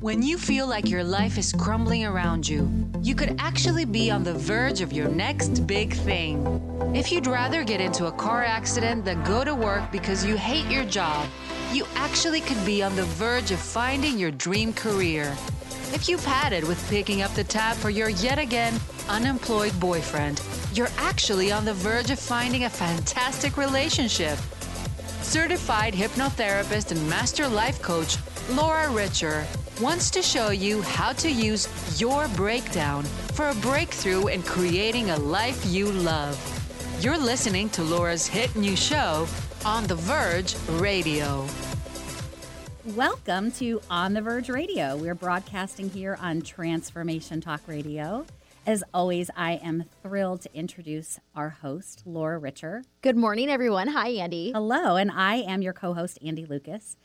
When you feel like your life is crumbling around you, you could actually be on the verge of your next big thing. If you'd rather get into a car accident than go to work because you hate your job, you actually could be on the verge of finding your dream career. If you've had it with picking up the tab for your yet again unemployed boyfriend, you're actually on the verge of finding a fantastic relationship. Certified hypnotherapist and master life coach Laura Richer wants to show you how to use your breakdown for a breakthrough in creating a life you love. You're listening to Laura's hit new show, On The Verge Radio. Welcome to On The Verge Radio. We're broadcasting here on Transformation Talk Radio. As always, I am thrilled to introduce our host, Laura Richer. Good morning, everyone. Hi, Andy. Hello, and I am your co-host, Andy Lucas.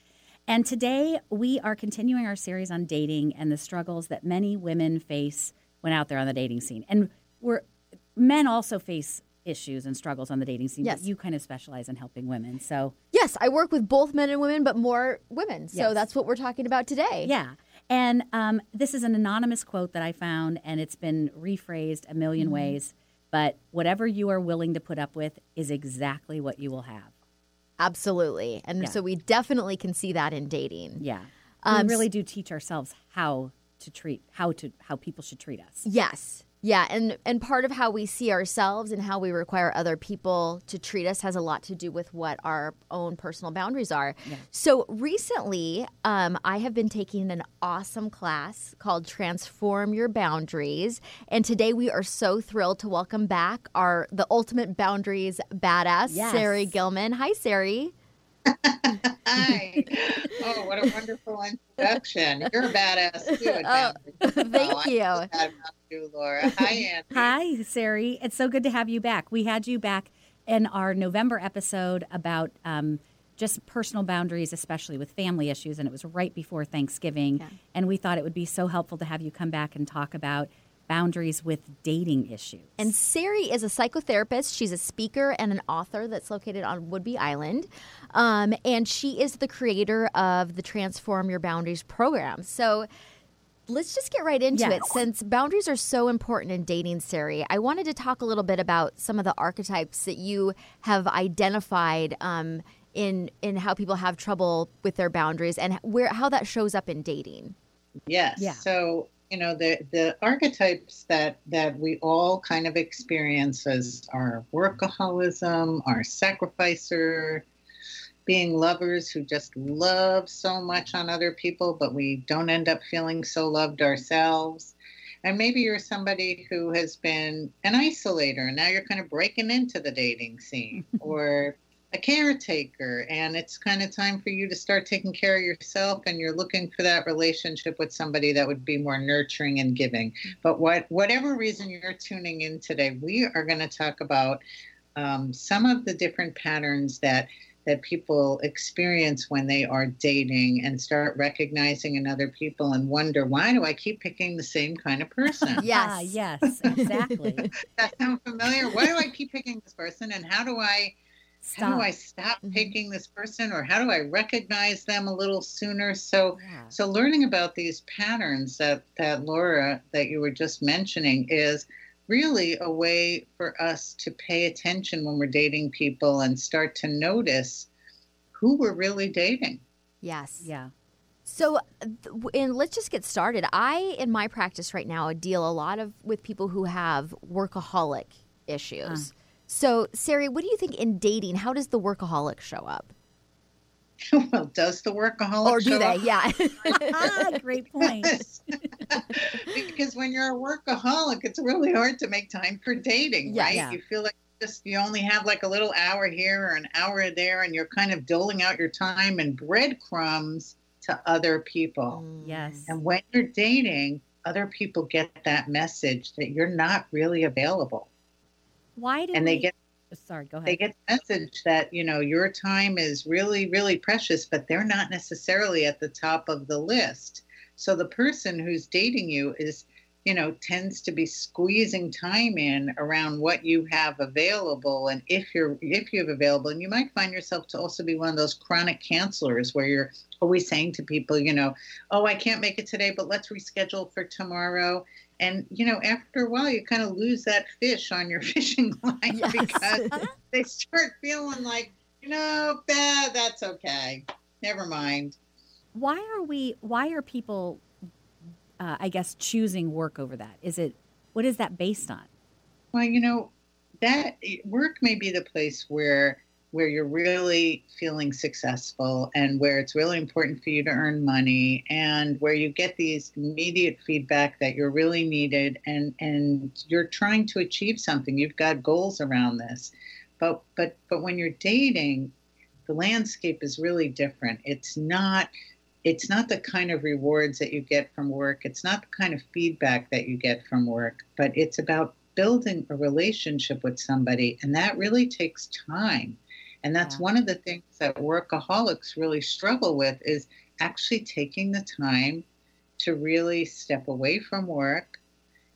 And today we are continuing our series on dating and the struggles that many women face when out there on the dating scene. And men also face issues and struggles on the dating scene. Yes. But you kind of specialize in helping women. So yes, I work with both men and women, but more women. So yes, that's what we're talking about today. Yeah. And this is an anonymous quote that I found, and it's been rephrased a million ways. But whatever you are willing to put up with is exactly what you will have. Absolutely. And yeah, so we definitely can see that in dating. Yeah. We really do teach ourselves how people should treat us. Yes. Yeah. And part of how we see ourselves and how we require other people to treat us has a lot to do with what our own personal boundaries are. Yeah. So recently, I have been taking an awesome class called Transform Your Boundaries. And today we are so thrilled to welcome back the ultimate boundaries badass, yes, Sari Gilman. Hi, Sari. Hi. Oh, what a wonderful introduction. You're a badass too. Thank you. I'm you, Laura. Hi, Andy. Hi, Sari. It's so good to have you back. We had you back in our November episode about just personal boundaries, especially with family issues, and it was right before Thanksgiving. Yeah. And we thought it would be so helpful to have you come back and talk about boundaries with dating issues. And Sari is a psychotherapist. She's a speaker and an author that's located on Woodby Island. And she is the creator of the Transform Your Boundaries program. So let's just get right into it. Since boundaries are so important in dating, Sari, I wanted to talk a little bit about some of the archetypes that you have identified in how people have trouble with their boundaries and how that shows up in dating. Yes. Yeah. So you know, the archetypes that we all kind of experience as our workaholism, our sacrificer, being lovers who just love so much on other people, but we don't end up feeling so loved ourselves. And maybe you're somebody who has been an isolator, and now you're kind of breaking into the dating scene, or a caretaker, and it's kind of time for you to start taking care of yourself, and you're looking for that relationship with somebody that would be more nurturing and giving. But whatever reason you're tuning in today, we are going to talk about some of the different patterns that people experience when they are dating and start recognizing in other people and wonder, why do I keep picking the same kind of person? Yes, exactly. Does that sound familiar? Why do I keep picking this person, and how do I stop picking this person, or how do I recognize them a little sooner? So learning about these patterns that Laura, that you were just mentioning, is really a way for us to pay attention when we're dating people and start to notice who we're really dating. Yes. Yeah. So, and let's just get started. I, in my practice right now, deal a lot with people who have workaholic issues. So, Sari, what do you think in dating? How does the workaholic show up? Well, does the workaholic show up? Or do they? Yeah. Great point. Because when you're a workaholic, it's really hard to make time for dating, right? Yeah. You feel like you only have like a little hour here or an hour there, and you're kind of doling out your time and breadcrumbs to other people. Yes. And when you're dating, other people get that message that you're not really available. Go ahead. They get the message that, you know, your time is really, really precious, but they're not necessarily at the top of the list. So the person who's dating you is you know, tends to be squeezing time in around what you have available. And if you have available, and you might find yourself to also be one of those chronic cancelers where you're always saying to people, you know, oh, I can't make it today, but let's reschedule for tomorrow. And, you know, after a while, you kind of lose that fish on your fishing line. Yes. Because they start feeling like, you know, that's okay. Never mind. Why are people, I guess, choosing work over that? What is that based on? Well, you know, that work may be the place where you're really feeling successful and where it's really important for you to earn money and where you get these immediate feedback that you're really needed and you're trying to achieve something. You've got goals around this. But when you're dating, the landscape is really different. It's not the kind of rewards that you get from work. It's not the kind of feedback that you get from work, but it's about building a relationship with somebody, and that really takes time. And that's one of the things that workaholics really struggle with, is actually taking the time to really step away from work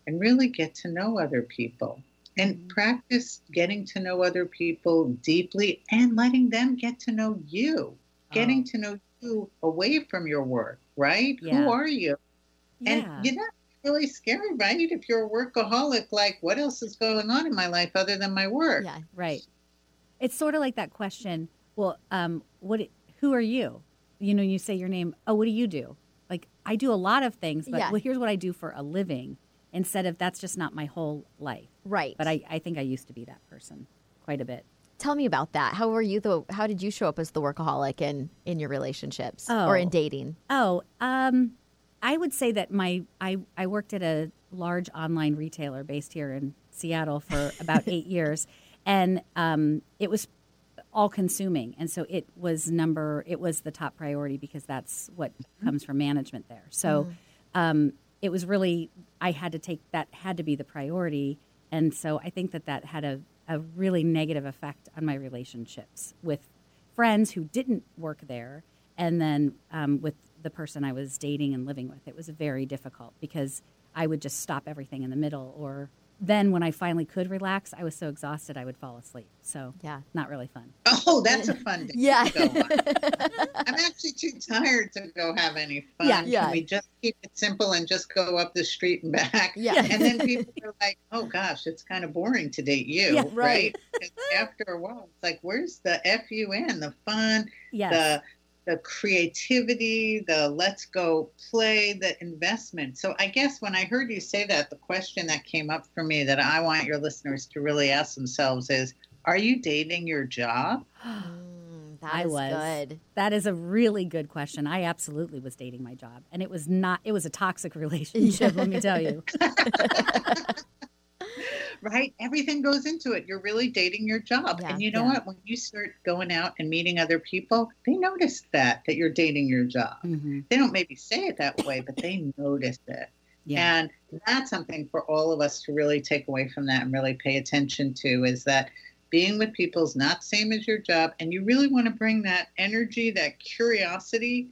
and really get to know other people and practice getting to know other people deeply and letting them get to know you, getting to know away from your work, right? Yeah. Who are you? And you know, it's really scary, right? If you're a workaholic, like, what else is going on in my life other than my work? Yeah, right. It's sort of like that question, well, who are you? You know, you say your name, oh, what do you do? Like, I do a lot of things, but well, here's what I do for a living, instead of that's just not my whole life. Right. But I think I used to be that person quite a bit. Tell me about that. How did you show up as the workaholic in your relationships or in dating? I would say that I worked at a large online retailer based here in Seattle for about 8 years, and it was all consuming, and so it was the top priority because that's what comes from management there. So it was really had to be the priority, and so I think that had a really negative effect on my relationships with friends who didn't work there, and then with the person I was dating and living with. It was very difficult because I would just stop everything in the middle, or then when I finally could relax, I was so exhausted I would fall asleep. So not really fun. Oh, that's a fun day. To go on. I'm actually too tired to go have any fun. Yeah. Can we just keep it simple and just go up the street and back? Yeah. And then people are like, oh gosh, it's kind of boring to date you, right? After a while, it's like, where's the fun, the fun, the creativity, the let's go play, the investment. So I guess when I heard you say that, the question that came up for me that I want your listeners to really ask themselves is, are you dating your job? That was good. That is a really good question. I absolutely was dating my job. And it was a toxic relationship, let me tell you. Right? Everything goes into it. You're really dating your job. Yeah, and you know what? When you start going out and meeting other people, they notice that you're dating your job. Mm-hmm. They don't maybe say it that way, but they notice it. Yeah. And that's something for all of us to really take away from that and really pay attention to, is that being with people is not the same as your job. And you really want to bring that energy, that curiosity,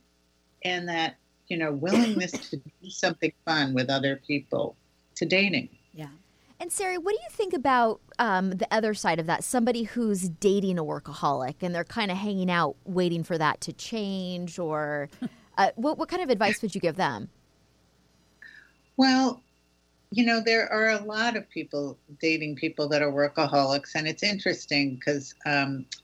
and that, you know, willingness to do something fun with other people to dating. Yeah. And, Sari, what do you think about the other side of that? Somebody who's dating a workaholic and they're kind of hanging out waiting for that to change, or what kind of advice would you give them? Well, you know, there are a lot of people dating people that are workaholics, and it's interesting because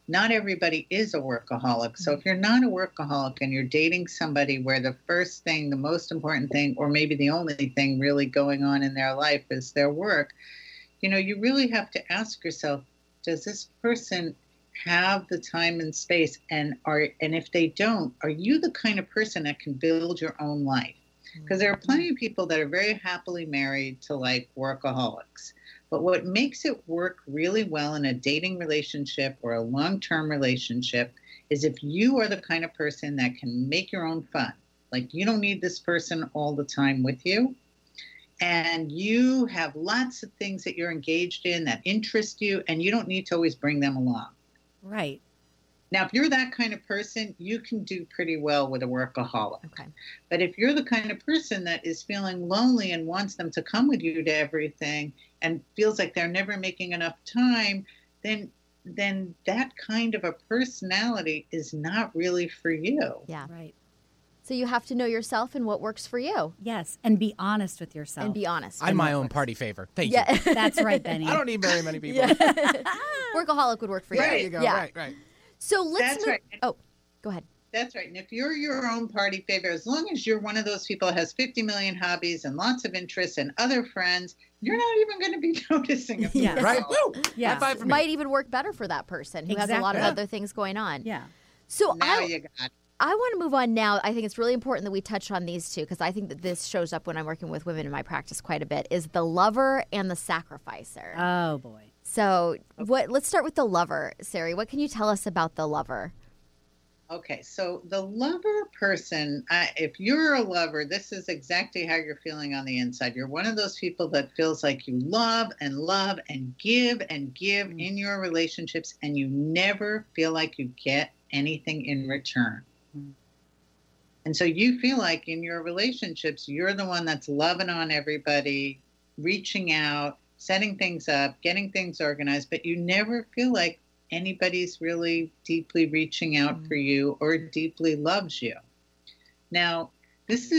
not everybody is a workaholic. So if you're not a workaholic and you're dating somebody where the first thing, the most important thing, or maybe the only thing really going on in their life is their work, you know, you really have to ask yourself, does this person have the time and space? And if they don't, are you the kind of person that can build your own life? Because there are plenty of people that are very happily married to, like, workaholics. But what makes it work really well in a dating relationship or a long-term relationship is if you are the kind of person that can make your own fun. Like, you don't need this person all the time with you. And you have lots of things that you're engaged in that interest you, and you don't need to always bring them along. Right. Now, if you're that kind of person, you can do pretty well with a workaholic. Okay. But if you're the kind of person that is feeling lonely and wants them to come with you to everything and feels like they're never making enough time, then that kind of a personality is not really for you. Yeah. Right. So you have to know yourself and what works for you. Yes, and be honest with yourself. And be honest. I'm my own party favor. Thank you. That's right, Benny. I don't need very many people. Yeah. Workaholic would work for you. There you go. Yeah. Right. So let's move. Right. Oh, go ahead. That's right. And if you're your own party favor, as long as you're one of those people that has 50 million hobbies and lots of interests and other friends, you're not even going to be noticing. Yeah. Right? Woo! Yeah. It might even work better for that person who has a lot of other things going on. Yeah. So I want to move on now. I think it's really important that we touch on these two, because I think that this shows up when I'm working with women in my practice quite a bit, is the lover and the sacrificer. Oh, boy. So let's start with the lover, Sari. What can you tell us about the lover? Okay, so the lover person, if you're a lover, this is exactly how you're feeling on the inside. You're one of those people that feels like you love and give in your relationships, and you never feel like you get anything in return. And so you feel like in your relationships, you're the one that's loving on everybody, reaching out, setting things up, getting things organized, but you never feel like anybody's really deeply reaching out for you or deeply loves you. Now, this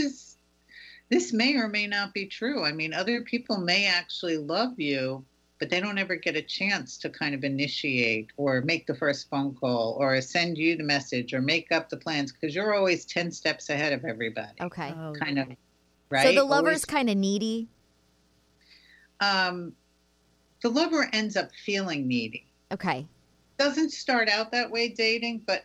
may or may not be true. I mean, other people may actually love you, but they don't ever get a chance to kind of initiate or make the first phone call or send you the message or make up the plans, because you're always 10 steps ahead of everybody. Okay. Kind of, right? So the lover's kind of needy? The lover ends up feeling needy. Okay. Doesn't start out that way dating, but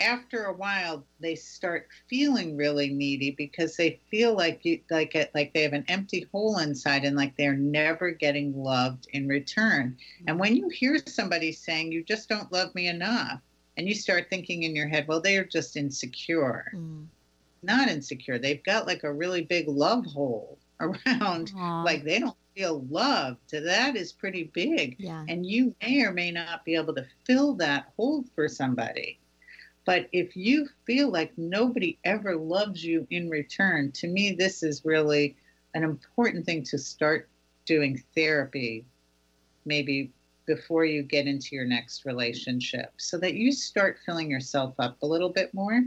after a while, they start feeling really needy, because they feel like they have an empty hole inside and like they're never getting loved in return. And when you hear somebody saying, you just don't love me enough, and you start thinking in your head, well, they are just insecure. Not insecure. They've got like a really big love hole around. Aww. Like they don't feel loved. That is pretty big. Yeah. And you may or may not be able to fill that hole for somebody. But if you feel like nobody ever loves you in return, to me, this is really an important thing to start doing therapy, maybe before you get into your next relationship, so that you start filling yourself up a little bit more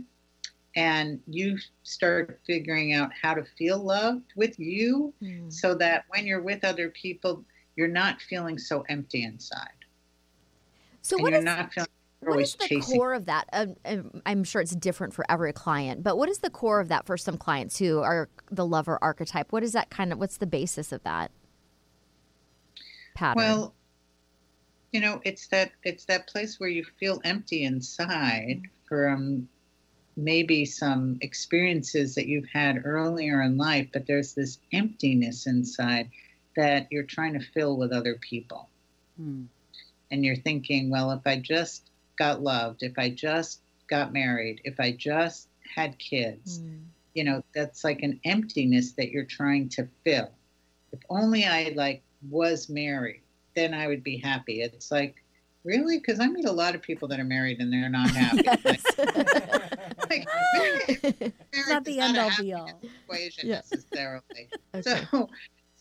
and you start figuring out how to feel loved with you, so that when you're with other people, you're not feeling so empty inside. So what is the core of that? I'm sure it's different for every client, but what is the core of that for some clients who are the lover archetype? What is that what's the basis of that pattern? Well, it's that place where you feel empty inside from maybe some experiences that you've had earlier in life, but there's this emptiness inside that you're trying to fill with other people. And you're thinking, well, if I just got loved, if I just got married, if I just had kids, that's like an emptiness that you're trying to fill. If only I was married, then I would be happy. It's like, really? Because I meet a lot of people that are married and they're not happy. Yes. It's not the end all be all equation necessarily. Okay.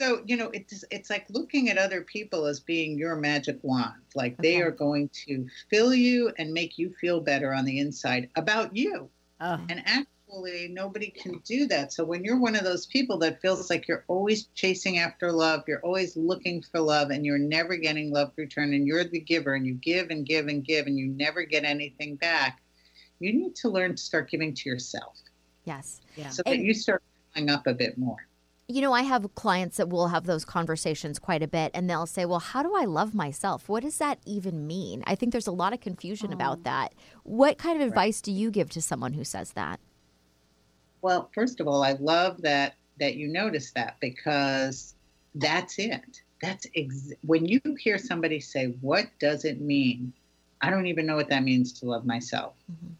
So, it's like looking at other people as being your magic wand. Like they are going to fill you and make you feel better on the inside about you. Oh. And actually, nobody can do that. So when you're one of those people that feels like you're always chasing after love, you're always looking for love, and you're never getting love returned, and you're the giver, and you give and give and give, and you never get anything back, you need to learn to start giving to yourself. Yes. Yeah. So that you start filling up a bit more. I have clients that will have those conversations quite a bit, and they'll say, well, how do I love myself? What does that even mean? I think there's a lot of confusion about that. What kind of advice do you give to someone who says that? Well, first of all, I love that you notice that, because that's it. That's when you hear somebody say, what does it mean? I don't even know what that means to love myself. Mm-hmm.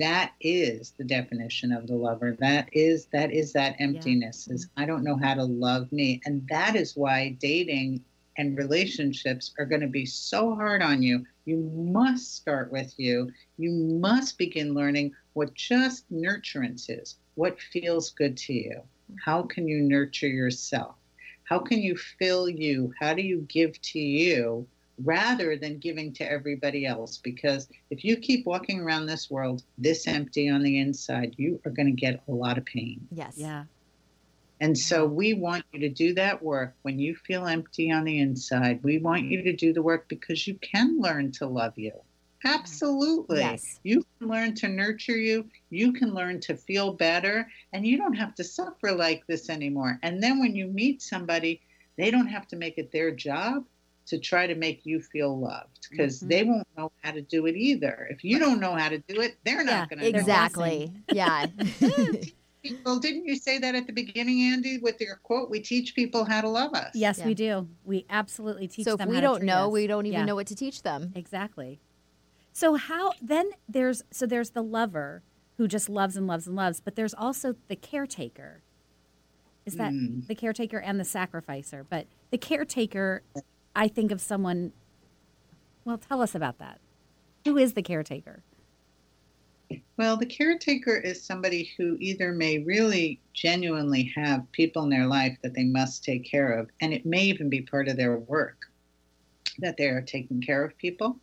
That is the definition of the lover. That is that emptiness. Is I don't know how to love me. And that is why dating and relationships are going to be so hard on you. You must start with you. You must begin learning what just nurturance is, what feels good to you. How can you nurture yourself? How can you fill you? How do you give to you rather than giving to everybody else? Because if you keep walking around this world, this empty on the inside, you are going to get a lot of pain. Yes. Yeah. And so we want you to do that work when you feel empty on the inside. We want you to do the work because you can learn to love you. Absolutely. Yes. You can learn to nurture you. You can learn to feel better. And you don't have to suffer like this anymore. And then when you meet somebody, they don't have to make it their job to try to make you feel loved, because they won't know how to do it either. If you don't know how to do it, they're not going to know. Exactly. Yeah. Well, didn't you say that at the beginning, Andy, with your quote, we teach people how to love us? Yes, we do. We absolutely teach them how to treat us. So if we don't know, we don't even know what to teach them. Exactly. So how then there's the lover who just loves and loves and loves, but there's also the caretaker. Is that the caretaker and the sacrificer? But the caretaker, I think of someone, well, tell us about that. Who is the caretaker? Well, the caretaker is somebody who either may really genuinely have people in their life that they must take care of, and it may even be part of their work that they are taking care of people.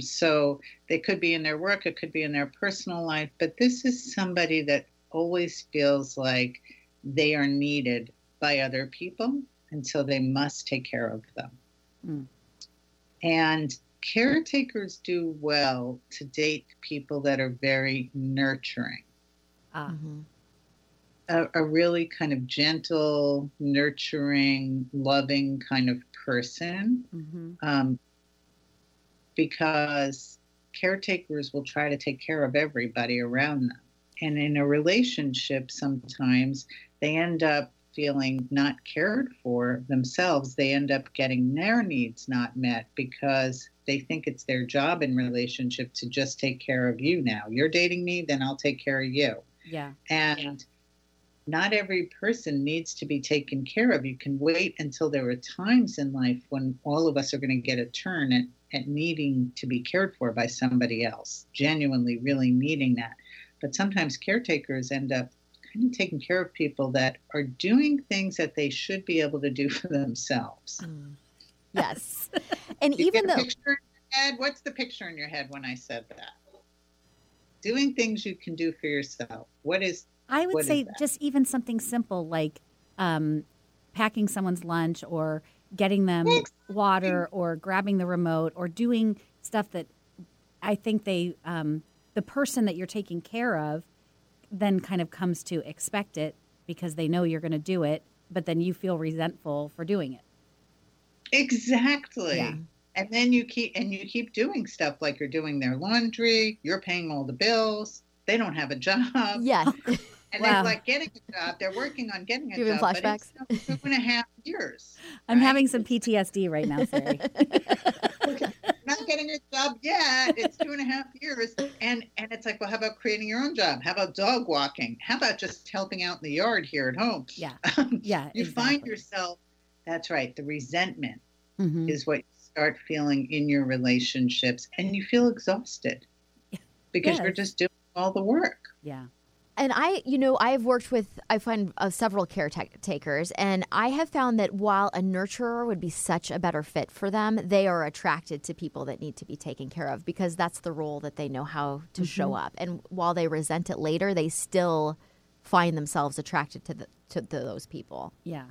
So they could be in their work, it could be in their personal life, but this is somebody that always feels like they are needed by other people, and so they must take care of them. Mm. And caretakers do well to date people that are very nurturing, a really kind of gentle, nurturing, loving kind of person, because caretakers will try to take care of everybody around them. And in a relationship, sometimes they end up feeling not cared for themselves. They end up getting their needs not met because they think it's their job in relationship to just take care of you now. You're dating me, then I'll take care of you. Yeah. And not every person needs to be taken care of. You can wait until there are times in life when all of us are going to get a turn at needing to be cared for by somebody else, genuinely really needing that. But sometimes caretakers end up kind of taking care of people that are doing things that they should be able to do for themselves. Mm. Yes. And even though what's the picture in your head when I said that? Doing things you can do for yourself. I would say just even something simple like packing someone's lunch or getting them water or grabbing the remote or doing stuff that I think they the person that you're taking care of then kind of comes to expect it because they know you're going to do it, but then you feel resentful for doing it. Exactly. Yeah. And then you keep doing stuff like you're doing their laundry, you're paying all the bills, they don't have a job. Yeah. And they're like getting a job. They're working on getting a job. Flashbacks. But it's 2.5 years. I'm having some PTSD right now, Sari. Not getting a job yet. It's 2.5 years. And it's like, well, how about creating your own job? How about dog walking? How about just helping out in the yard here at home? Yeah. Yeah. You find yourself, that's right, the resentment is what you start feeling in your relationships. And you feel exhausted because you're just doing all the work. Yeah. And I've worked with, I find several caretakers, and I have found that while a nurturer would be such a better fit for them, they are attracted to people that need to be taken care of because that's the role that they know how to show up. And while they resent it later, they still find themselves attracted to those people. Yeah.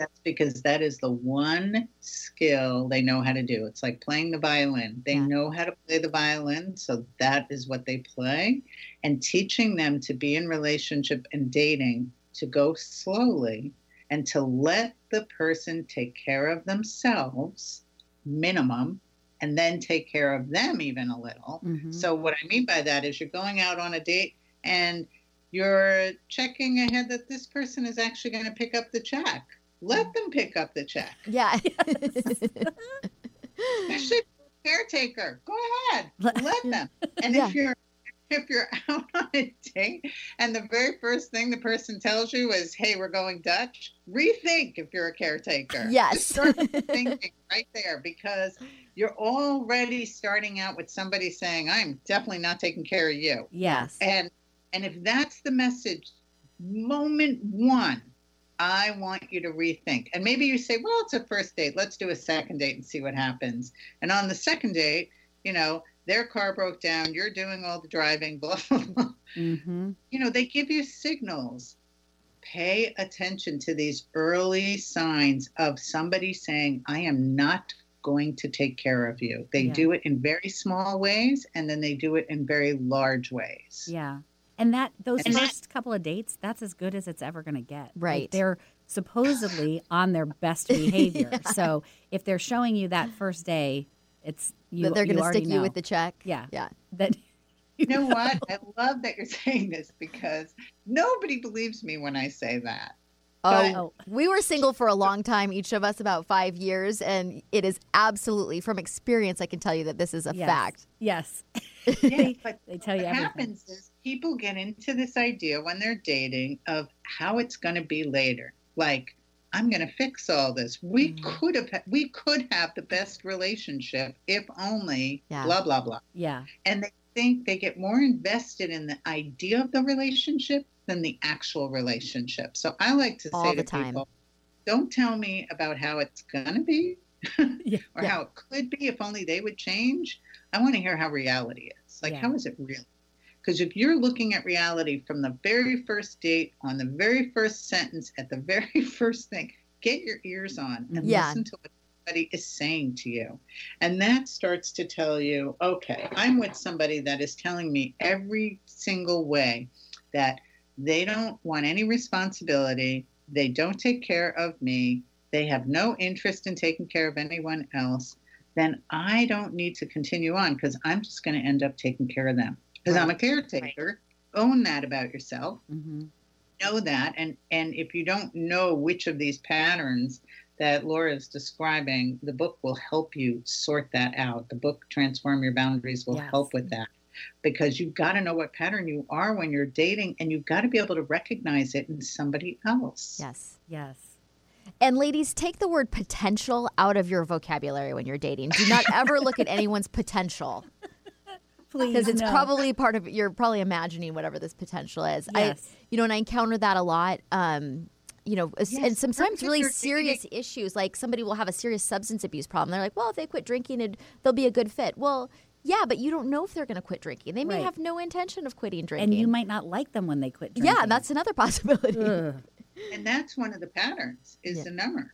That's because that is the one skill they know how to do. It's like playing the violin. They know how to play the violin, so that is what they play. And teaching them to be in relationship and dating, to go slowly and to let the person take care of themselves, minimum, and then take care of them even a little. Mm-hmm. So what I mean by that is you're going out on a date and you're checking ahead that this person is actually going to pick up the check. Let them pick up the check. Yeah. Especially caretaker. Go ahead. Let them. And if you're if you're out on a date and the very first thing the person tells you is, hey, we're going Dutch, rethink if you're a caretaker. Yes. Just start thinking right there, because you're already starting out with somebody saying, I'm definitely not taking care of you. Yes. And if that's the message, moment one, I want you to rethink. And maybe you say, well, it's a first date. Let's do a second date and see what happens. And on the second date, you know, their car broke down, you're doing all the driving, blah, blah, blah. Mm-hmm. You know, they give you signals. Pay attention to these early signs of somebody saying, I am not going to take care of you. They do it in very small ways, and then they do it in very large ways. Yeah. And that those first couple of dates, that's as good as it's ever going to get. Right. Like they're supposedly on their best behavior. Yeah. So if they're showing you that first day, it's you. That they're going to stick you with the check. Yeah. Yeah. That, you know what? I love that you're saying this, because nobody believes me when I say that. Oh, we were single for a long time, each of us about 5 years, and it is absolutely, from experience, I can tell you that this is a fact. Yes. Yeah, but they tell you what everything. Happens is people get into this idea when they're dating of how it's going to be later. Like, I'm going to fix all this. We could have the best relationship if only blah, blah, blah. Yeah. And they think they get more invested in the idea of the relationship than the actual relationship. So I like to say to people, don't tell me about how it's going to be or how it could be if only they would change. I want to hear how reality is. Like, how is it really? Because if you're looking at reality from the very first date, on the very first sentence, at the very first thing, get your ears on and listen to what somebody is saying to you. And that starts to tell you, okay, I'm with somebody that is telling me every single way that they don't want any responsibility. They don't take care of me. They have no interest in taking care of anyone else. Then I don't need to continue on, because I'm just going to end up taking care of them. Because I'm a caretaker. Right. Own that about yourself. Mm-hmm. Know that. And if you don't know which of these patterns that Laura is describing, the book will help you sort that out. The book, Transform Your Boundaries, will help with that. Because you've got to know what pattern you are when you're dating, and you've got to be able to recognize it in somebody else. Yes, yes. And ladies, take the word potential out of your vocabulary when you're dating. Do not ever look at anyone's potential. Please, because it's probably part of, you're probably imagining whatever this potential is. Yes. And I encounter that a lot. And sometimes really serious issues, like somebody will have a serious substance abuse problem. They're like, well, if they quit drinking, they'll be a good fit. Well, yeah, but you don't know if they're going to quit drinking. They may have no intention of quitting drinking. And you might not like them when they quit drinking. Yeah, that's another possibility. Ugh. And that's one of the patterns is the number.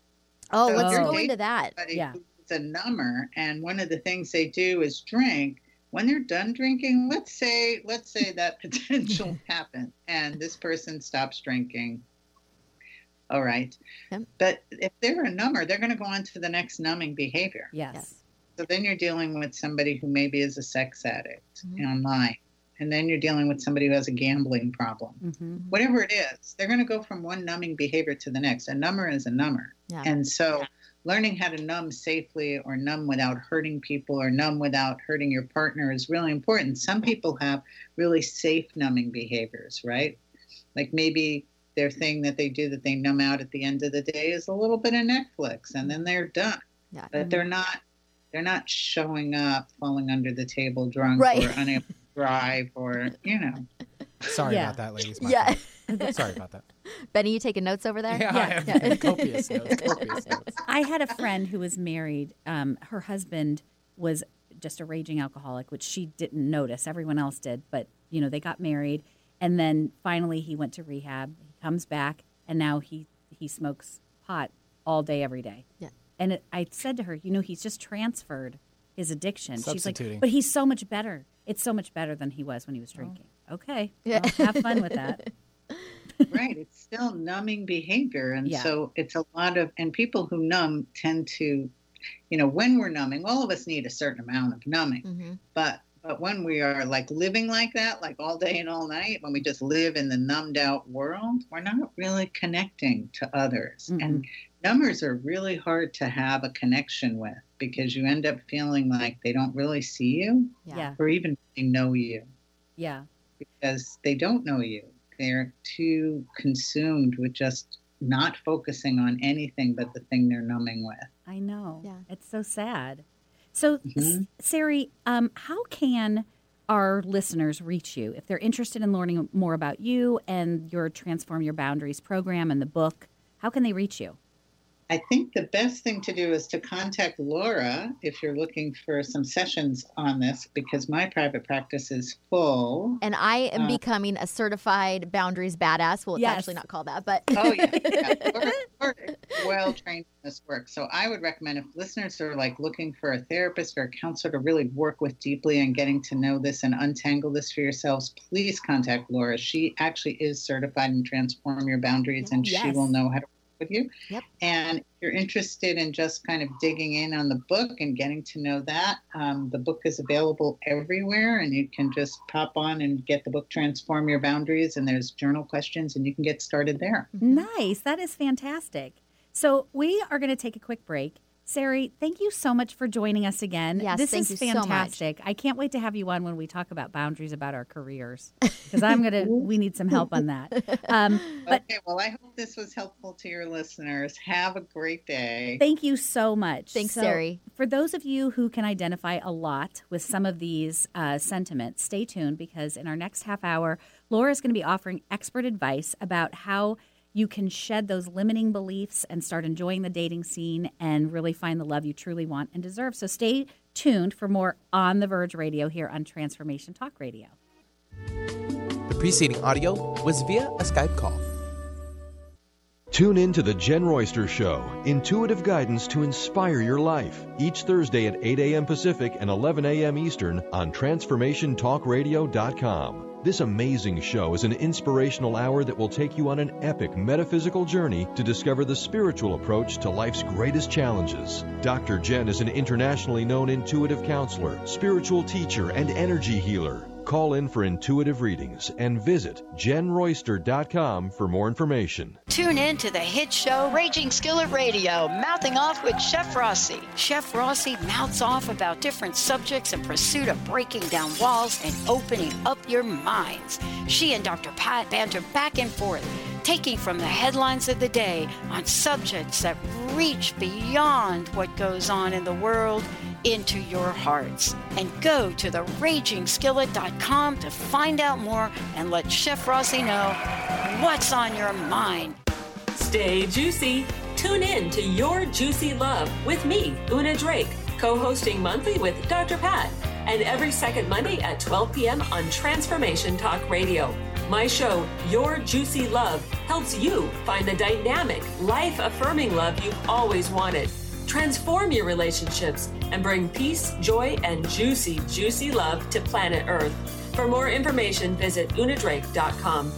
Oh, so let's go into that. Yeah. It's a number, and one of the things they do is drink. When they're done drinking, let's say that potential happened and this person stops drinking. All right. Yep. But if they're a number, they're going to go on to the next numbing behavior. Yes. So then you're dealing with somebody who maybe is a sex addict online. And then you're dealing with somebody who has a gambling problem. Mm-hmm. Whatever it is, they're going to go from one numbing behavior to the next. A number is a number. Yeah. And so learning how to numb safely, or numb without hurting people, or numb without hurting your partner is really important. Some people have really safe numbing behaviors, right? Like maybe their thing that they do that they numb out at the end of the day is a little bit of Netflix, and then they're done. Yeah. But they're not showing up, falling under the table drunk or unable to drive, or, you know. Sorry about that, ladies. Sorry about that. Benny, you taking notes over there? Yeah. Copious notes. I had a friend who was married. Her husband was just a raging alcoholic, which she didn't notice. Everyone else did. But, you know, they got married. And then finally he went to rehab. He comes back. And now he smokes pot all day, every day. Yeah. And I said to her, you know, he's just transferred his addiction. She's like, but he's so much better. It's so much better than he was when he was drinking. Oh. Okay. Yeah. Well, have fun with that. Right. It's still numbing behavior. And so it's a lot of, and people who numb tend to, you know, when we're numbing, all of us need a certain amount of numbing. Mm-hmm. But when we are like living like that, like all day and all night, when we just live in the numbed out world, we're not really connecting to others. Mm-hmm. And numbers are really hard to have a connection with, because you end up feeling like they don't really see you or even know you. Yeah. Because they don't know you. They're too consumed with just not focusing on anything but the thing they're numbing with. I know. Yeah. It's so sad. So, Sari, how can our listeners reach you if they're interested in learning more about you and your Transform Your Boundaries program and the book? How can they reach you? I think the best thing to do is to contact Laura if you're looking for some sessions on this, because my private practice is full. And I am becoming a certified boundaries badass. Well, it's actually not called that, but. Oh, yeah. We're well-trained in this work. So I would recommend if listeners are like looking for a therapist or a counselor to really work with deeply and getting to know this and untangle this for yourselves, please contact Laura. She actually is certified in Transform Your Boundaries, and she will know how to with you. Yep. And if you're interested in just kind of digging in on the book and getting to know that, the book is available everywhere, and you can just pop on and get the book Transform Your Boundaries, and there's journal questions, and you can get started there. Nice. That is fantastic. So we are going to take a quick break. Sari, thank you so much for joining us again. Yes, this is fantastic. So I can't wait to have you on when we talk about boundaries about our careers, because we need some help on that. Okay, well, I hope this was helpful to your listeners. Have a great day. Thank you so much. Thanks, Sari. For those of you who can identify a lot with some of these sentiments, stay tuned, because in our next half hour, Laura is going to be offering expert advice about how you can shed those limiting beliefs and start enjoying the dating scene and really find the love you truly want and deserve. So stay tuned for more On The Verge Radio here on Transformation Talk Radio. The preceding audio was via a Skype call. Tune in to The Jen Royster Show, intuitive guidance to inspire your life, each Thursday at 8 a.m. Pacific and 11 a.m. Eastern on TransformationTalkRadio.com. This amazing show is an inspirational hour that will take you on an epic metaphysical journey to discover the spiritual approach to life's greatest challenges. Dr. Jen is an internationally known intuitive counselor, spiritual teacher, and energy healer. Call in for intuitive readings and visit jenroyster.com for more information. Tune in to the hit show Raging Skillet Radio, Mouthing Off with Chef Rossi. Chef Rossi mouths off about different subjects in pursuit of breaking down walls and opening up your minds. She and Dr. Pat banter back and forth, taking from the headlines of the day on subjects that reach beyond what goes on in the world into your hearts. And go to theragingskillet.com to find out more and let Chef Rossi know what's on your mind. Stay juicy. Tune in to Your Juicy Love with me, Una Drake, co-hosting monthly with Dr. Pat, and every second Monday at 12 p.m. on Transformation Talk Radio. My show, Your Juicy Love, helps you find the dynamic, life-affirming love you've always wanted. Transform your relationships and bring peace, joy, and juicy, juicy love to planet Earth. For more information, visit unadrake.com.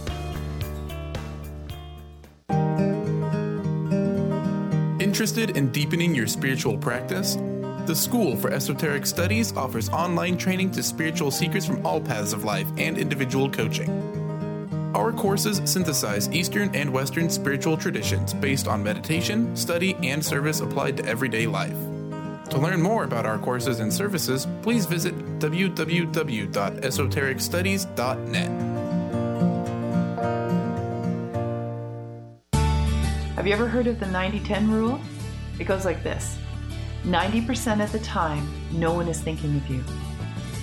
Interested in deepening your spiritual practice? The School for Esoteric Studies offers online training to spiritual seekers from all paths of life and individual coaching. Our courses synthesize Eastern and Western spiritual traditions based on meditation, study, and service applied to everyday life. To learn more about our courses and services, please visit www.esotericstudies.net. Have you ever heard of the 90-10 rule? It goes like this. 90% of the time, no one is thinking of you.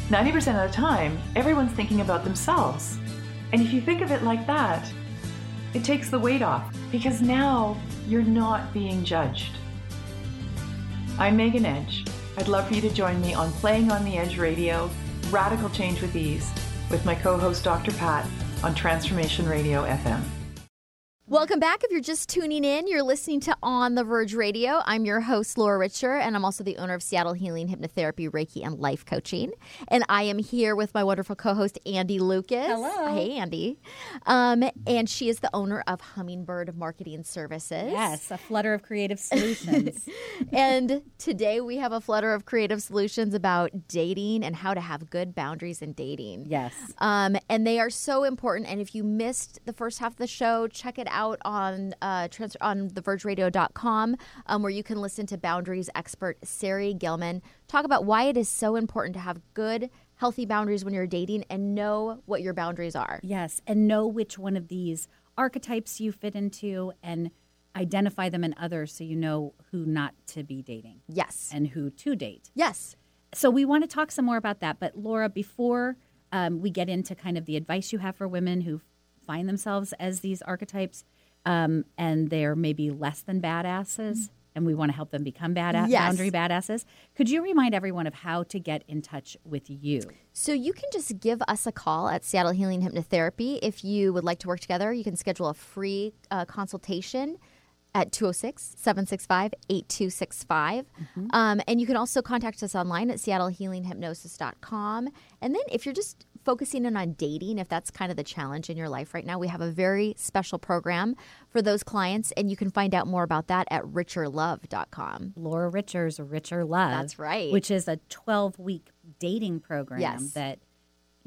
90% of the time, everyone's thinking about themselves. And if you think of it like that, it takes the weight off, because now you're not being judged. I'm Megan Edge. I'd love for you to join me on Playing on the Edge Radio, Radical Change with Ease, with my co-host Dr. Pat on Transformation Radio FM. Welcome back. If you're just tuning in, you're listening to On The Verge Radio. I'm your host, Laura Richer, and I'm also the owner of Seattle Healing Hypnotherapy, Reiki, and Life Coaching. And I am here with my wonderful co-host, Andy Lucas. Hello. Hey, Andy. And she is the owner of Hummingbird Marketing Services. Yes, a flutter of creative solutions. And today we have a flutter of creative solutions about dating and how to have good boundaries in dating. Yes. And they are so important. And if you missed the first half of the show, check it out on thevergeradio.com, where you can listen to boundaries expert Sari Gilman talk about why it is so important to have good healthy boundaries when you're dating and know what your boundaries are. Yes, and know which one of these archetypes you fit into and identify them in others so you know who not to be dating. Yes. And who to date. Yes. So we want to talk some more about that. But Laura, before we get into kind of the advice you have for women who find themselves as these archetypes and they're maybe less than badasses, mm-hmm. and we want to help them become boundary badasses. Could you remind everyone of how to get in touch with you? So you can just give us a call at Seattle Healing Hypnotherapy. If you would like to work together, you can schedule a free consultation at 206-765-8265. Mm-hmm. And you can also contact us online at seattlehealinghypnosis.com. And then if you're just focusing in on dating, if that's kind of the challenge in your life right now, we have a very special program for those clients, and you can find out more about that at richerlove.com. Laura Richer's Richer Love. That's right. Which is a 12-week dating program that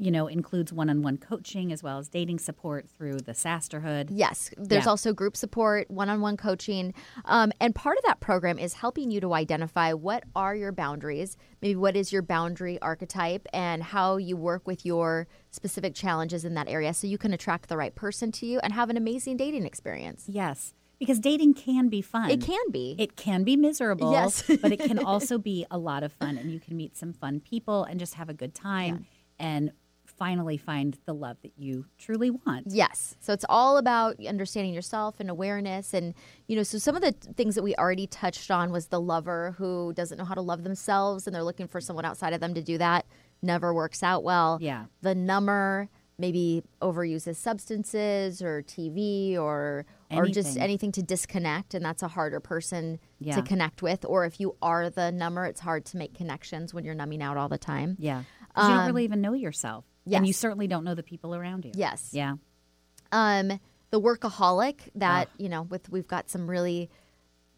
includes one-on-one coaching as well as dating support through the Sasterhood. Yes. There's also group support, one-on-one coaching. And part of that program is helping you to identify what are your boundaries, maybe what is your boundary archetype, and how you work with your specific challenges in that area so you can attract the right person to you and have an amazing dating experience. Yes. Because dating can be fun. It can be. It can be miserable. Yes. But it can also be a lot of fun, and you can meet some fun people and just have a good time and finally find the love that you truly want. Yes. So it's all about understanding yourself and awareness. And, so some of the things that we already touched on was the lover who doesn't know how to love themselves and they're looking for someone outside of them to do that. Never works out well. Yeah. The number maybe overuses substances or TV or just anything to disconnect. And that's a harder person to connect with. Or if you are the number, it's hard to make connections when you're numbing out all the time. Yeah. You don't really even know yourself. Yes. And you certainly don't know the people around you. Yes. Yeah. The workaholic that, we've got some really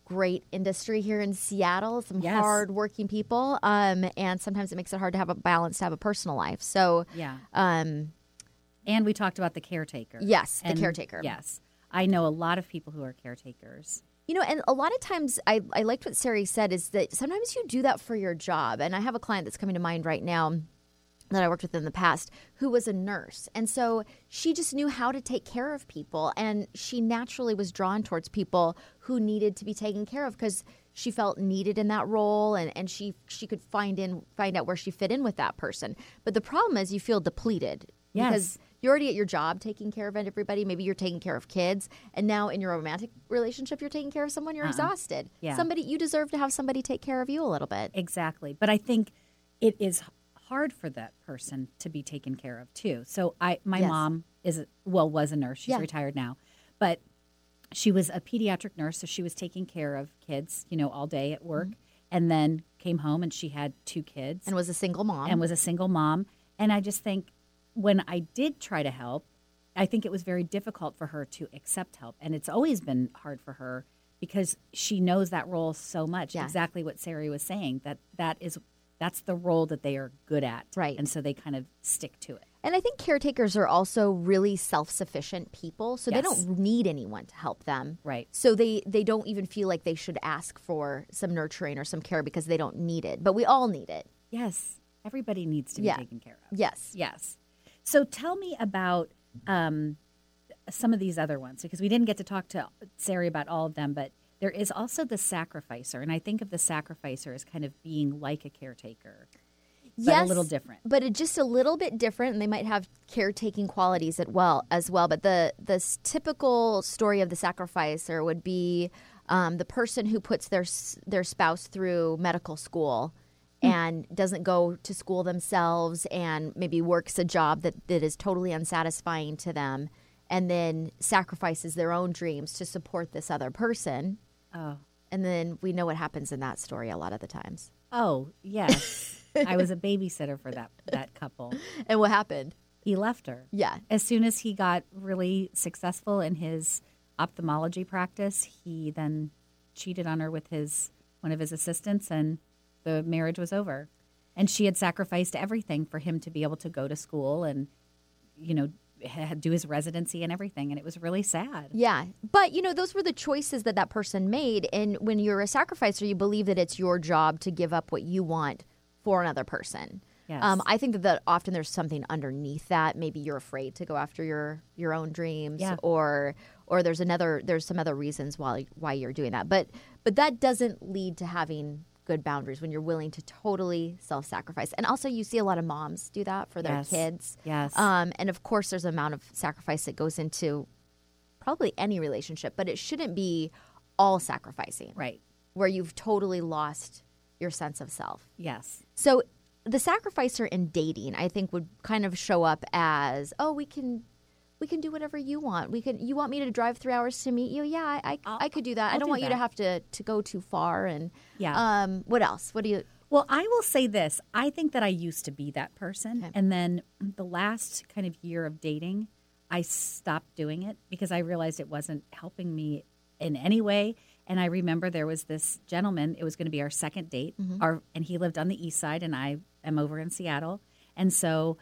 great industry here in Seattle, some hard-working people. And sometimes it makes it hard to have a balance, to have a personal life. So, and we talked about the caretaker. Yes, the caretaker. Yes. I know a lot of people who are caretakers. And a lot of times, I liked what Sari said, is that sometimes you do that for your job. And I have a client that's coming to mind right now that I worked with in the past who was a nurse. And so she just knew how to take care of people. And she naturally was drawn towards people who needed to be taken care of because she felt needed in that role. And she could find out where she fit in with that person. But the problem is you feel depleted. Yes. Because you're already at your job taking care of everybody. Maybe you're taking care of kids. And now in your romantic relationship, you're taking care of someone. You're exhausted. Yeah. You deserve to have somebody take care of you a little bit. Exactly. But I think it is hard for that person to be taken care of too. So my mom was a nurse. She's retired now, but she was a pediatric nurse, so she was taking care of kids, all day at work, mm-hmm. and then came home and she had two kids and was a single mom. And I just think when I did try to help, I think it was very difficult for her to accept help, and it's always been hard for her because she knows that role so much. Yeah. Exactly what Sari was saying, that's the role that they are good at. Right. And so they kind of stick to it. And I think caretakers are also really self-sufficient people. So they don't need anyone to help them. Right. So they don't even feel like they should ask for some nurturing or some care because they don't need it. But we all need it. Yes. Everybody needs to be taken care of. Yes. Yes. So tell me about some of these other ones, because we didn't get to talk to Sari about all of them, but there is also the sacrificer, and I think of the sacrificer as kind of being like a caretaker, but a little different. But just a little bit different, and they might have caretaking qualities as well. But the typical story of the sacrificer would be the person who puts their spouse through medical school and doesn't go to school themselves and maybe works a job that is totally unsatisfying to them and then sacrifices their own dreams to support this other person. Oh. And then we know what happens in that story a lot of the times. Oh, yes. I was a babysitter for that couple. And what happened? He left her. Yeah. As soon as he got really successful in his ophthalmology practice, he then cheated on her with one of his assistants, and the marriage was over. And she had sacrificed everything for him to be able to go to school and, do his residency and everything, and it was really sad. Yeah, but those were the choices that person made, and when you're a sacrificer, you believe that it's your job to give up what you want for another person. Yes. I think that often there's something underneath that. Maybe you're afraid to go after your own dreams, yeah. or there's some other reasons why you're doing that. But that doesn't lead to having good boundaries when you're willing to totally self-sacrifice. And also you see a lot of moms do that for their yes. kids. Yes. And of course there's an amount of sacrifice that goes into probably any relationship, but it shouldn't be all sacrificing. Right. Where you've totally lost your sense of self. Yes. So the sacrificer in dating, I think, would kind of show up as, oh, we can do whatever you want. You want me to drive 3 hours to meet you? Yeah, I could do that. I don't want you to have to go too far. And yeah. What else? What do you? Well, I will say this. I think that I used to be that person. Okay. And then the last kind of year of dating, I stopped doing it because I realized it wasn't helping me in any way. And I remember there was this gentleman. It was going to be our second date. Mm-hmm. And he lived on the east side, and I am over in Seattle. And so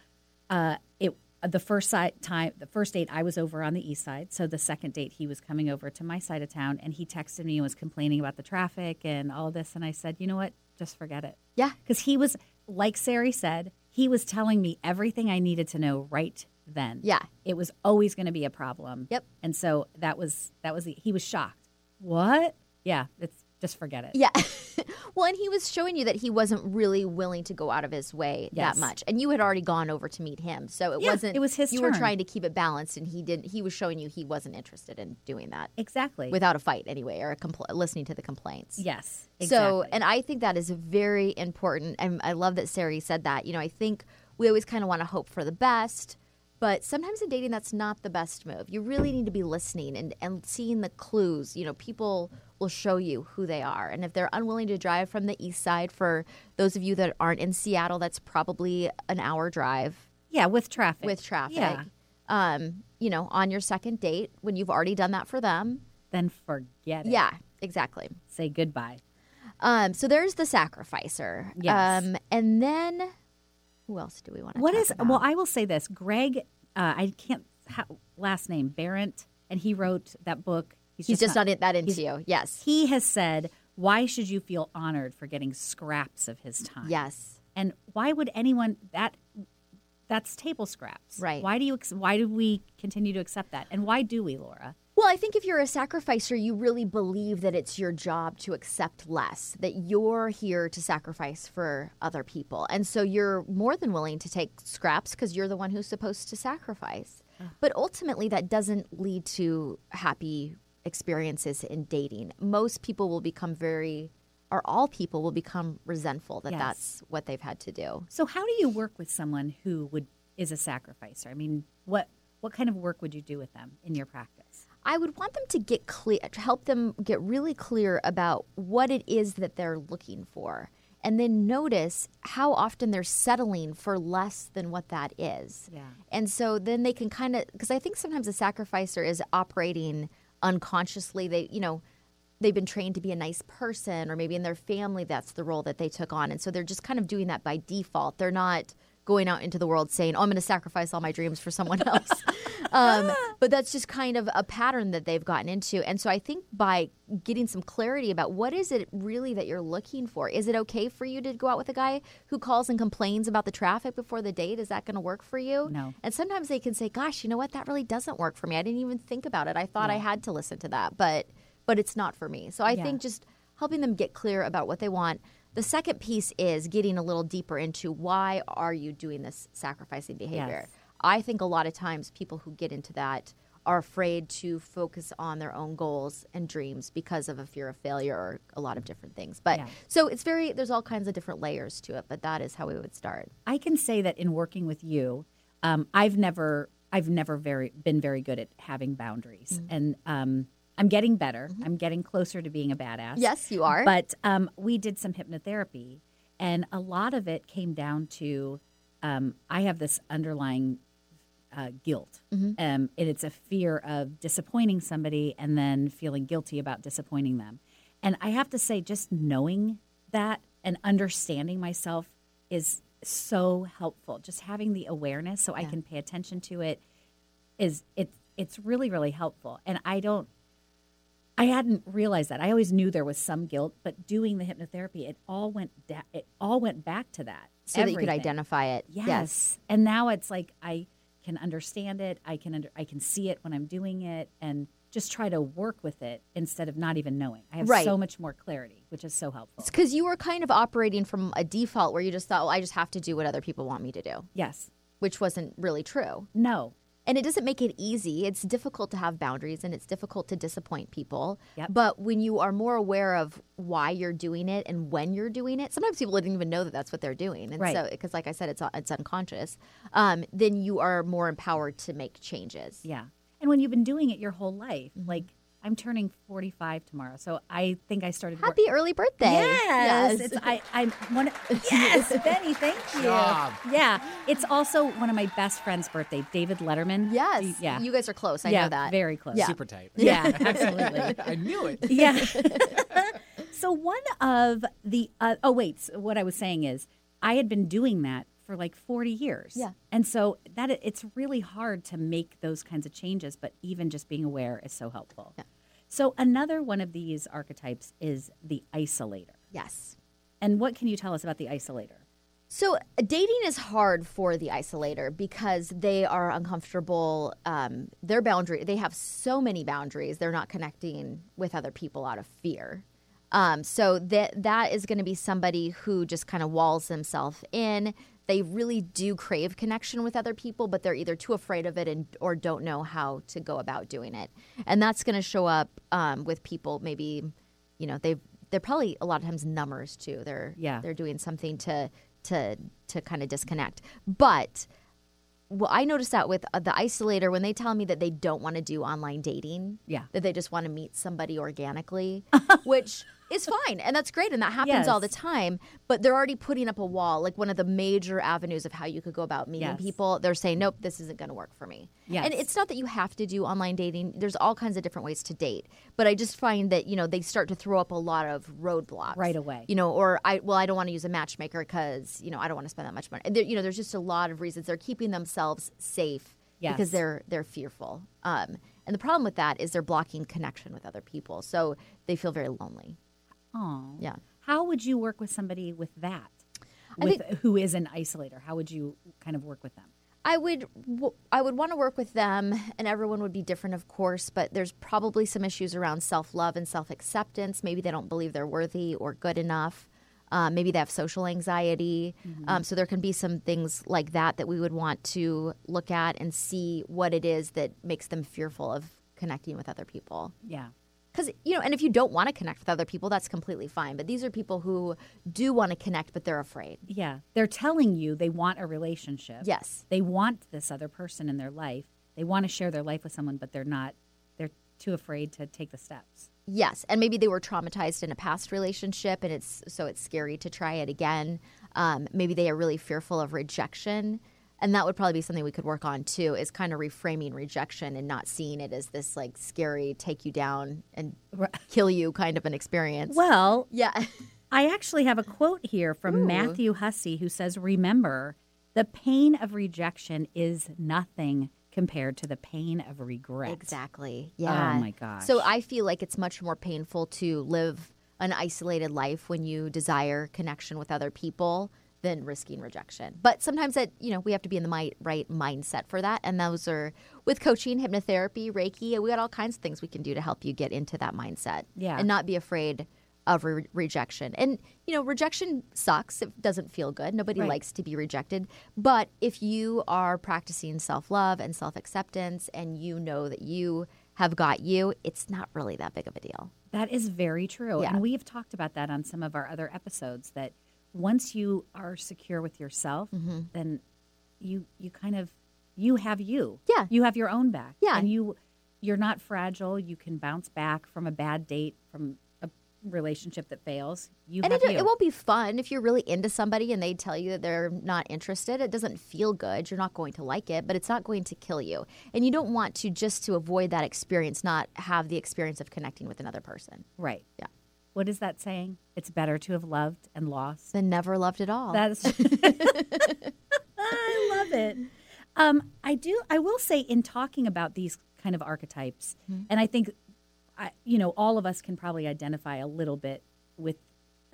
the first date, I was over on the east side. So the second date, he was coming over to my side of town, and he texted me and was complaining about the traffic and all this. And I said, you know what? Just forget it. Yeah. Because he was, like Sari said, he was telling me everything I needed to know right then. Yeah. It was always going to be a problem. Yep. And so he was shocked. What? Yeah. Just forget it. Yeah. Well, and he was showing you that he wasn't really willing to go out of his way yes. that much. And you had already gone over to meet him. So it wasn't – it was his turn. You were trying to keep it balanced, and he was showing you he wasn't interested in doing that. Exactly. Without a fight anyway, or listening to the complaints. Yes, exactly. So – and I think that is very important. And I love that Sari said that. You know, I think we always kind of want to hope for the best. But sometimes in dating, that's not the best move. You really need to be listening and seeing the clues. You know, people will show you who they are. And if they're unwilling to drive from the east side, for those of you that aren't in Seattle, that's probably an hour drive. Yeah, with traffic. Yeah. You know, on your second date, when you've already done that for them. Then forget it. Yeah, exactly. Say goodbye. So there's the sacrificer. Yes. And then... who else do we want to talk about? Well, I will say this. Greg, last name, Barrett, and he wrote that book. He's just not into you. Yes. He has said, why should you feel honored for getting scraps of his time? Yes. And why would anyone, that's table scraps. Right. Why do we continue to accept that? And why do we, Laura? Well, I think if you're a sacrificer, you really believe that it's your job to accept less, that you're here to sacrifice for other people. And so you're more than willing to take scraps because you're the one who's supposed to sacrifice. But ultimately, that doesn't lead to happy experiences in dating. Most people will become all people will become resentful that yes. that's what they've had to do. So how do you work with someone who is a sacrificer? I mean, what kind of work would you do with them in your practice? I would want them to get clear, help them get really clear about what it is that they're looking for, and then notice how often they're settling for less than what that is. Yeah. And so then they can kind of, because I think sometimes a sacrificer is operating unconsciously. They've been trained to be a nice person, or maybe in their family that's the role that they took on, and so they're just kind of doing that by default. They're not going out into the world saying, oh, I'm going to sacrifice all my dreams for someone else. But that's just kind of a pattern that they've gotten into. And so I think by getting some clarity about what is it really that you're looking for, is it okay for you to go out with a guy who calls and complains about the traffic before the date? Is that going to work for you? No. And sometimes they can say, gosh, you know what? That really doesn't work for me. I didn't even think about it. I thought I had to listen to that, but it's not for me. So I think just helping them get clear about what they want. The second piece is getting a little deeper into why are you doing this sacrificing behavior. Yes. I think a lot of times people who get into that are afraid to focus on their own goals and dreams because of a fear of failure or a lot of different things. But so it's there's all kinds of different layers to it, but that is how we would start. I can say that in working with you, I've never been very good at having boundaries. Mm-hmm. And I'm getting better. Mm-hmm. I'm getting closer to being a badass. Yes, you are. But we did some hypnotherapy, and a lot of it came down to I have this underlying guilt. Mm-hmm. And it's a fear of disappointing somebody and then feeling guilty about disappointing them. And I have to say, just knowing that and understanding myself is so helpful. Just having the awareness so I can pay attention to it it's really, really helpful. And I hadn't realized that. I always knew there was some guilt, but doing the hypnotherapy, it all went back to that. So everything. That you could identify it. Yes. And now it's like I can understand it. I can see it when I'm doing it and just try to work with it instead of not even knowing. I have so much more clarity, which is so helpful. It's because you were kind of operating from a default where you just thought, well, I just have to do what other people want me to do. Yes. Which wasn't really true. No. And it doesn't make it easy. It's difficult to have boundaries and it's difficult to disappoint people. Yep. But when you are more aware of why you're doing it and when you're doing it, sometimes people didn't even know that that's what they're doing. And so, because like I said, it's unconscious. Then you are more empowered to make changes. Yeah. And when you've been doing it your whole life, like I'm turning 45 tomorrow, so I think I started. Happy early birthday! Yes, it's, I'm one. Yes, Benny, thank you. Job. Yeah, it's also one of my best friends' birthday, David Letterman. Yes, yeah, you guys are close. I know that very close. Yeah. Super tight. Yeah, absolutely. I knew it. Yeah. So one of the so what I was saying is I had been doing that for like 40 years. Yeah. And so that it's really hard to make those kinds of changes, but even just being aware is so helpful. Yeah. So another one of these archetypes is the isolator. Yes. And what can you tell us about the isolator? So dating is hard for the isolator because they are uncomfortable. They have so many boundaries. They're not connecting with other people out of fear. So that is going to be somebody who just kind of walls themselves in. They really do crave connection with other people, but they're either too afraid of it or don't know how to go about doing it. And that's going to show up with people maybe, you know, they're probably a lot of times numbers too. They're doing something to kind of disconnect. But well, I noticed that with the isolator when they tell me that they don't want to do online dating, that they just want to meet somebody organically, which – it's fine, and that's great, and that happens all the time, but they're already putting up a wall, like one of the major avenues of how you could go about meeting people. They're saying, nope, this isn't going to work for me. Yes. And it's not that you have to do online dating. There's all kinds of different ways to date, but I just find that, you know, they start to throw up a lot of roadblocks. Right away. You know, or, I don't want to use a matchmaker because, you know, I don't want to spend that much money. You know, there's just a lot of reasons. They're keeping themselves safe because they're fearful. And the problem with that is they're blocking connection with other people, so they feel very lonely. Oh, yeah. How would you work with somebody with that, who is an isolator? How would you kind of work with them? I would want to work with them, and everyone would be different, of course, but there's probably some issues around self-love and self-acceptance. Maybe they don't believe they're worthy or good enough. Maybe they have social anxiety. Mm-hmm. So there can be some things like that that we would want to look at and see what it is that makes them fearful of connecting with other people. Yeah. Because, you know, and if you don't want to connect with other people, that's completely fine. But these are people who do want to connect, but they're afraid. Yeah. They're telling you they want a relationship. Yes. They want this other person in their life. They want to share their life with someone, but they're too afraid to take the steps. Yes. And maybe they were traumatized in a past relationship, and it's scary to try it again. Maybe they are really fearful of rejection. And that would probably be something we could work on, too, is kind of reframing rejection and not seeing it as this, like, scary, take you down and kill you kind of an experience. Well, yeah. I actually have a quote here from Matthew Hussey who says, "Remember, the pain of rejection is nothing compared to the pain of regret." Exactly. Yeah. Oh, my gosh. So I feel like it's much more painful to live an isolated life when you desire connection with other people than risking rejection. But sometimes that, you know, we have to be in the right mindset for that. And those are with coaching, hypnotherapy, Reiki. We got all kinds of things we can do to help you get into that mindset and not be afraid of rejection. And, you know, rejection sucks. It doesn't feel good. Nobody likes to be rejected. But if you are practicing self-love and self-acceptance and you know that you have got you, it's not really that big of a deal. That is very true. Yeah. And we've talked about that on some of our other episodes that once you are secure with yourself, then you kind of you have your own back, and you're not fragile. You can bounce back from a bad date, from a relationship that fails. It won't be fun if you're really into somebody and they tell you that they're not interested. It doesn't feel good. You're not going to like it, but it's not going to kill you. And you don't want to just to avoid that experience, not have the experience of connecting with another person. Right. Yeah. What is that saying? It's better to have loved and lost than never loved at all. That's I love it. I will say in talking about these kind of archetypes, and I think, you know, all of us can probably identify a little bit with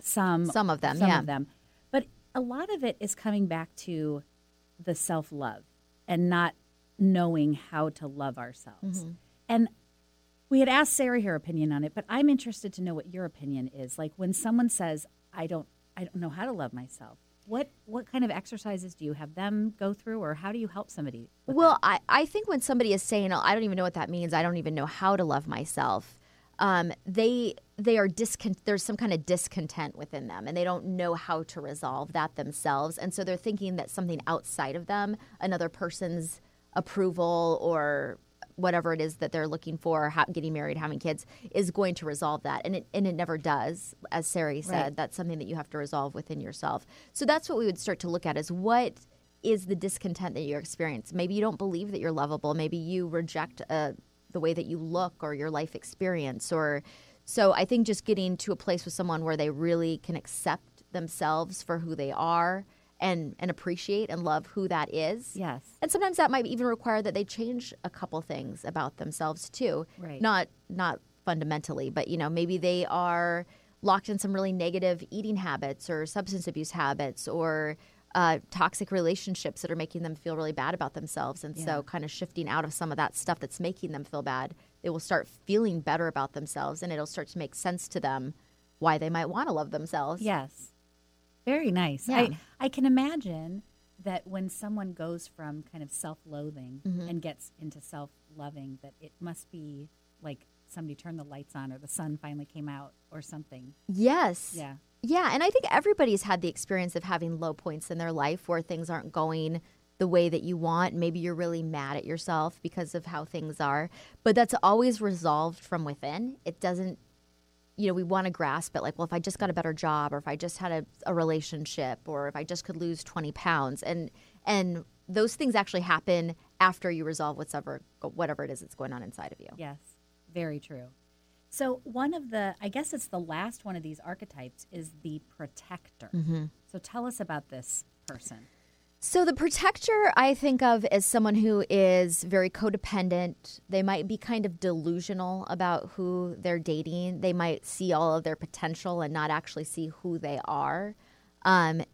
some of them. But a lot of it is coming back to the self-love and not knowing how to love ourselves. Mm-hmm. And we had asked Sari her opinion on it, but I'm interested to know what your opinion is. Like when someone says, I don't know how to love myself, what kind of exercises do you have them go through, or how do you help somebody? Well, I think when somebody is saying, oh, I don't even know what that means, I don't even know how to love myself, they are there's some kind of discontent within them, and they don't know how to resolve that themselves. And so they're thinking that something outside of them, another person's approval or whatever it is that they're looking for, getting married, having kids, is going to resolve that. And it never does. As Sari said, right. That's something that you have to resolve within yourself. So that's what we would start to look at, is what is the discontent that you experience? Maybe you don't believe that you're lovable. Maybe you reject the way that you look or your life experience. Or so I think just getting to a place with someone where they really can accept themselves for who they are and appreciate and love who that is. Yes. And sometimes that might even require that they change a couple things about themselves too. Right. Not fundamentally, but maybe they are locked in some really negative eating habits or substance abuse habits or toxic relationships that are making them feel really bad about themselves. And so kind of shifting out of some of that stuff that's making them feel bad, they will start feeling better about themselves, and it'll start to make sense to them why they might want to love themselves. Yes. Very nice. Yeah. I can imagine that when someone goes from kind of self-loathing and gets into self-loving, that it must be like somebody turned the lights on or the sun finally came out or something. Yes. Yeah. Yeah, and I think everybody's had the experience of having low points in their life where things aren't going the way that you want. Maybe you're really mad at yourself because of how things are. But that's always resolved from within. It doesn't, we want to grasp it like, well, if I just got a better job, or if I just had a relationship, or if I just could lose 20 pounds. And those things actually happen after you resolve whatever it is that's going on inside of you. Yes, very true. So one of the, I guess it's the last one of these archetypes, is the protector. Mm-hmm. So tell us about this person. So the protector I think of as someone who is very codependent. They might be kind of delusional about who they're dating. They might see all of their potential and not actually see who they are.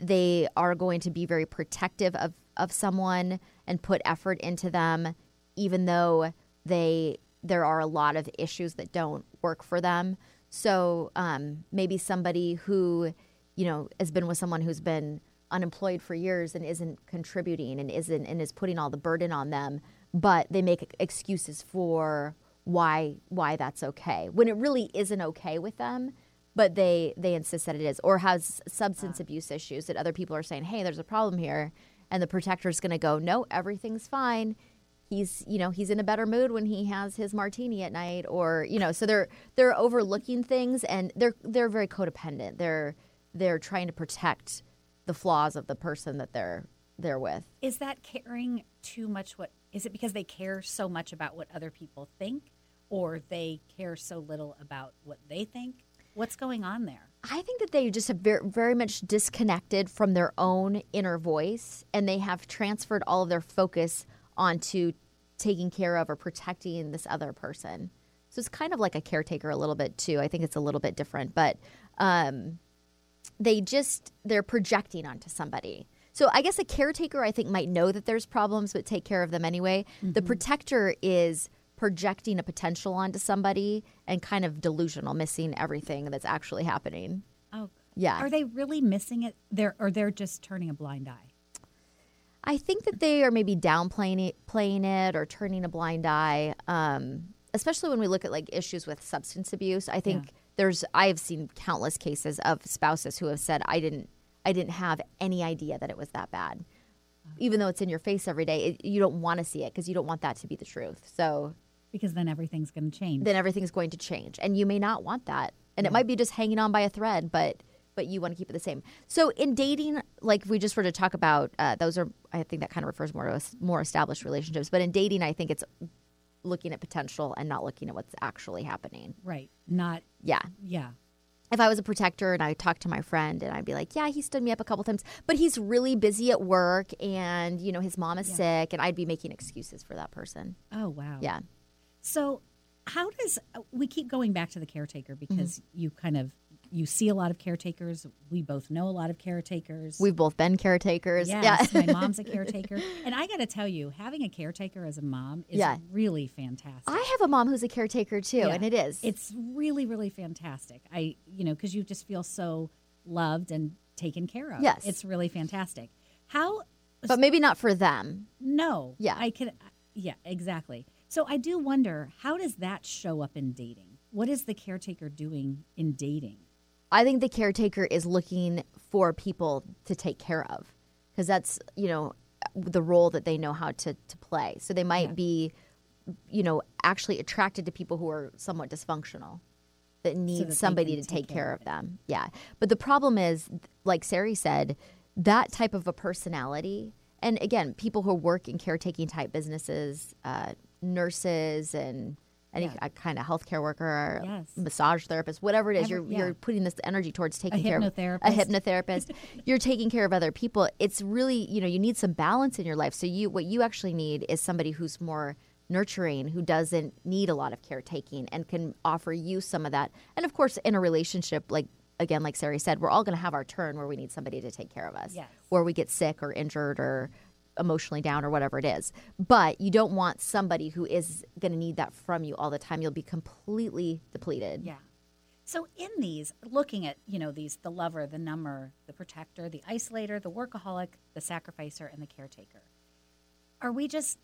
They are going to be very protective of someone and put effort into them, even though there are a lot of issues that don't work for them. So maybe somebody who, has been with someone who's been unemployed for years and isn't contributing and is putting all the burden on them, but they make excuses for why that's okay when it really isn't okay with them, but they insist that it is, or has substance abuse issues that other people are saying, hey, there's a problem here, and the protector is going to go, no, everything's fine. He's, he's in a better mood when he has his martini at night, or, so they're overlooking things, and they're very codependent. They're trying to protect the flaws of the person that they're with. Is that caring too much? Is it because they care so much about what other people think, or they care so little about what they think? What's going on there? I think that they just have very, very much disconnected from their own inner voice, and they have transferred all of their focus onto taking care of or protecting this other person. So it's kind of like a caretaker a little bit too. I think it's a little bit different, but they're projecting onto somebody. So I guess a caretaker, I think, might know that there's problems but take care of them anyway. Mm-hmm. The protector is projecting a potential onto somebody and kind of delusional, missing everything that's actually happening. Oh, yeah. Are they really missing it? They're just turning a blind eye? I think that they are maybe downplaying it or turning a blind eye, especially when we look at like issues with substance abuse. I think I've seen countless cases of spouses who have said, I didn't have any idea that it was that bad. Okay. Even though it's in your face every day, you don't want to see it because you don't want that to be the truth. So because then everything's going to change. And you may not want that. And it might be just hanging on by a thread, but you want to keep it the same. So in dating, like we just were to talk about, I think that kind of refers more to more established relationships. But in dating, I think it's looking at potential and not looking at what's actually happening. Right. Not. Yeah. Yeah. If I was a protector and I talked to my friend and I'd be like, yeah, he stood me up a couple times, but he's really busy at work and, his mom is sick, and I'd be making excuses for that person. Oh, wow. Yeah. So we keep going back to the caretaker because you kind of you see a lot of caretakers. We both know a lot of caretakers. We've both been caretakers. Yes, yeah. My mom's a caretaker. And I got to tell you, having a caretaker as a mom is really fantastic. I have a mom who's a caretaker too, and it is. It's really, really fantastic. Because you just feel so loved and taken care of. Yes. It's really fantastic. But maybe not for them. No. Yeah. Yeah, exactly. So I do wonder, how does that show up in dating? What is the caretaker doing in dating? I think the caretaker is looking for people to take care of, because that's, the role that they know how to play. So they might be, actually attracted to people who are somewhat dysfunctional, that need somebody to take care of them. Yeah. But the problem is, like Sari said, that type of a personality, and again, people who work in caretaking type businesses, nurses and any kind of healthcare worker, massage therapist, whatever it is, you're putting this energy towards taking care of a hypnotherapist. You're taking care of other people. It's really, you need some balance in your life. So what you actually need is somebody who's more nurturing, who doesn't need a lot of caretaking and can offer you some of that. And of course, in a relationship, like Sari said, we're all going to have our turn where we need somebody to take care of us, where we get sick or injured or emotionally down or whatever it is. But you don't want somebody who is going to need that from you all the time. You'll be completely depleted. Yeah. So in these, looking at, the lover, the number, the protector, the isolator, the workaholic, the sacrificer, and the caretaker, are we just...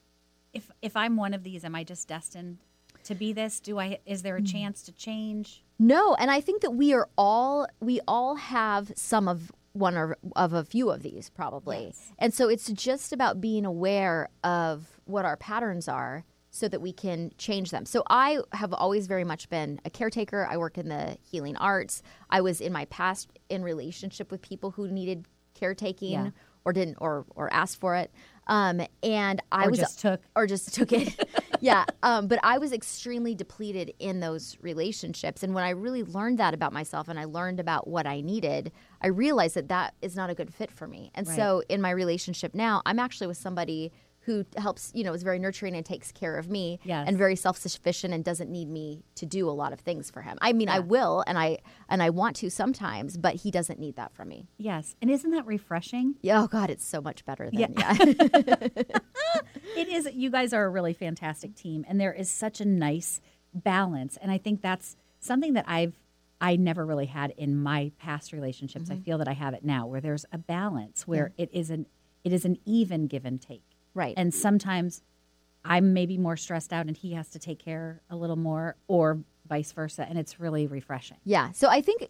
If I'm one of these, am I just destined to be this? Is there a chance to change? No, and I think that we all have some of one or of a few of these probably. Yes. And so it's just about being aware of what our patterns are so that we can change them. So I have always very much been a caretaker. I work in the healing arts. I was in my past in relationship with people who needed caretaking or didn't or asked for it. Or just took it. Yeah. But I was extremely depleted in those relationships. And when I really learned that about myself and I learned about what I needed, I realized that is not a good fit for me. And so in my relationship now, I'm actually with somebody who helps, is very nurturing and takes care of me and very self-sufficient and doesn't need me to do a lot of things for him. I mean, I will and I want to sometimes, but he doesn't need that from me. Yes. And isn't that refreshing? Yeah. Oh, God, it's so much better than It is. You guys are a really fantastic team, and there is such a nice balance. And I think that's something that I never really had in my past relationships. Mm-hmm. I feel that I have it now, where there's a balance, where it is an even give and take. Right. And sometimes I'm maybe more stressed out and he has to take care a little more, or vice versa. And it's really refreshing. Yeah. So I think,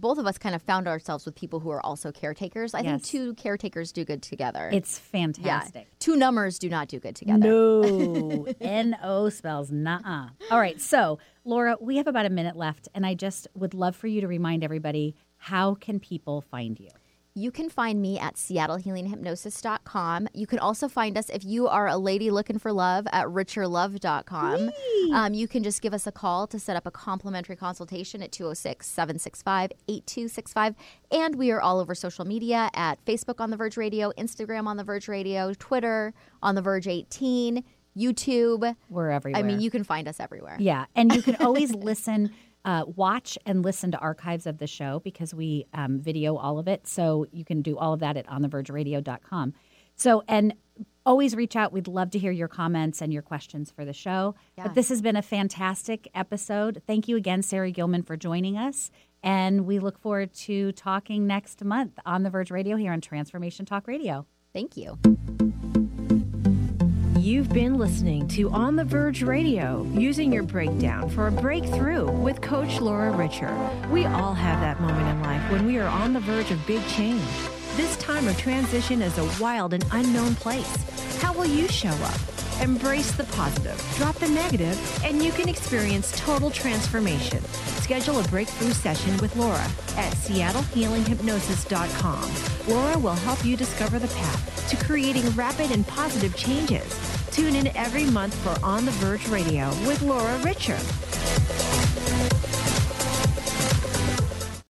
both of us kind of found ourselves with people who are also caretakers. I think two caretakers do good together. It's fantastic. Yeah. Two numbers do not do good together. No. N-O spells nuh-uh. All right. So, Laura, we have about a minute left, and I just would love for you to remind everybody, how can people find you? You can find me at seattlehealinghypnosis.com. You can also find us, if you are a lady looking for love, at richerlove.com. You can just give us a call to set up a complimentary consultation at 206-765-8265. And we are all over social media at Facebook On The Verge Radio, Instagram On The Verge Radio, Twitter On The Verge 18, YouTube. We're everywhere. I mean, you can find us everywhere. Yeah, and you can always listen. Watch and listen to archives of the show, because we video all of it. So you can do all of that at onthevergeradio.com. So, and always reach out. We'd love to hear your comments and your questions for the show. Yeah. But this has been a fantastic episode. Thank you again, Sari Gilman, for joining us. And we look forward to talking next month on The Verge Radio here on Transformation Talk Radio. Thank you. You've been listening to On The Verge Radio, using your breakdown for a breakthrough with Coach Laura Richer. We all have that moment in life when we are on the verge of big change. This time of transition is a wild and unknown place. How will you show up? Embrace the positive, drop the negative, and you can experience total transformation. Schedule a breakthrough session with Laura at seattlehealinghypnosis.com. Laura will help you discover the path to creating rapid and positive changes. Tune in every month for On The Verge Radio with Laura Richer.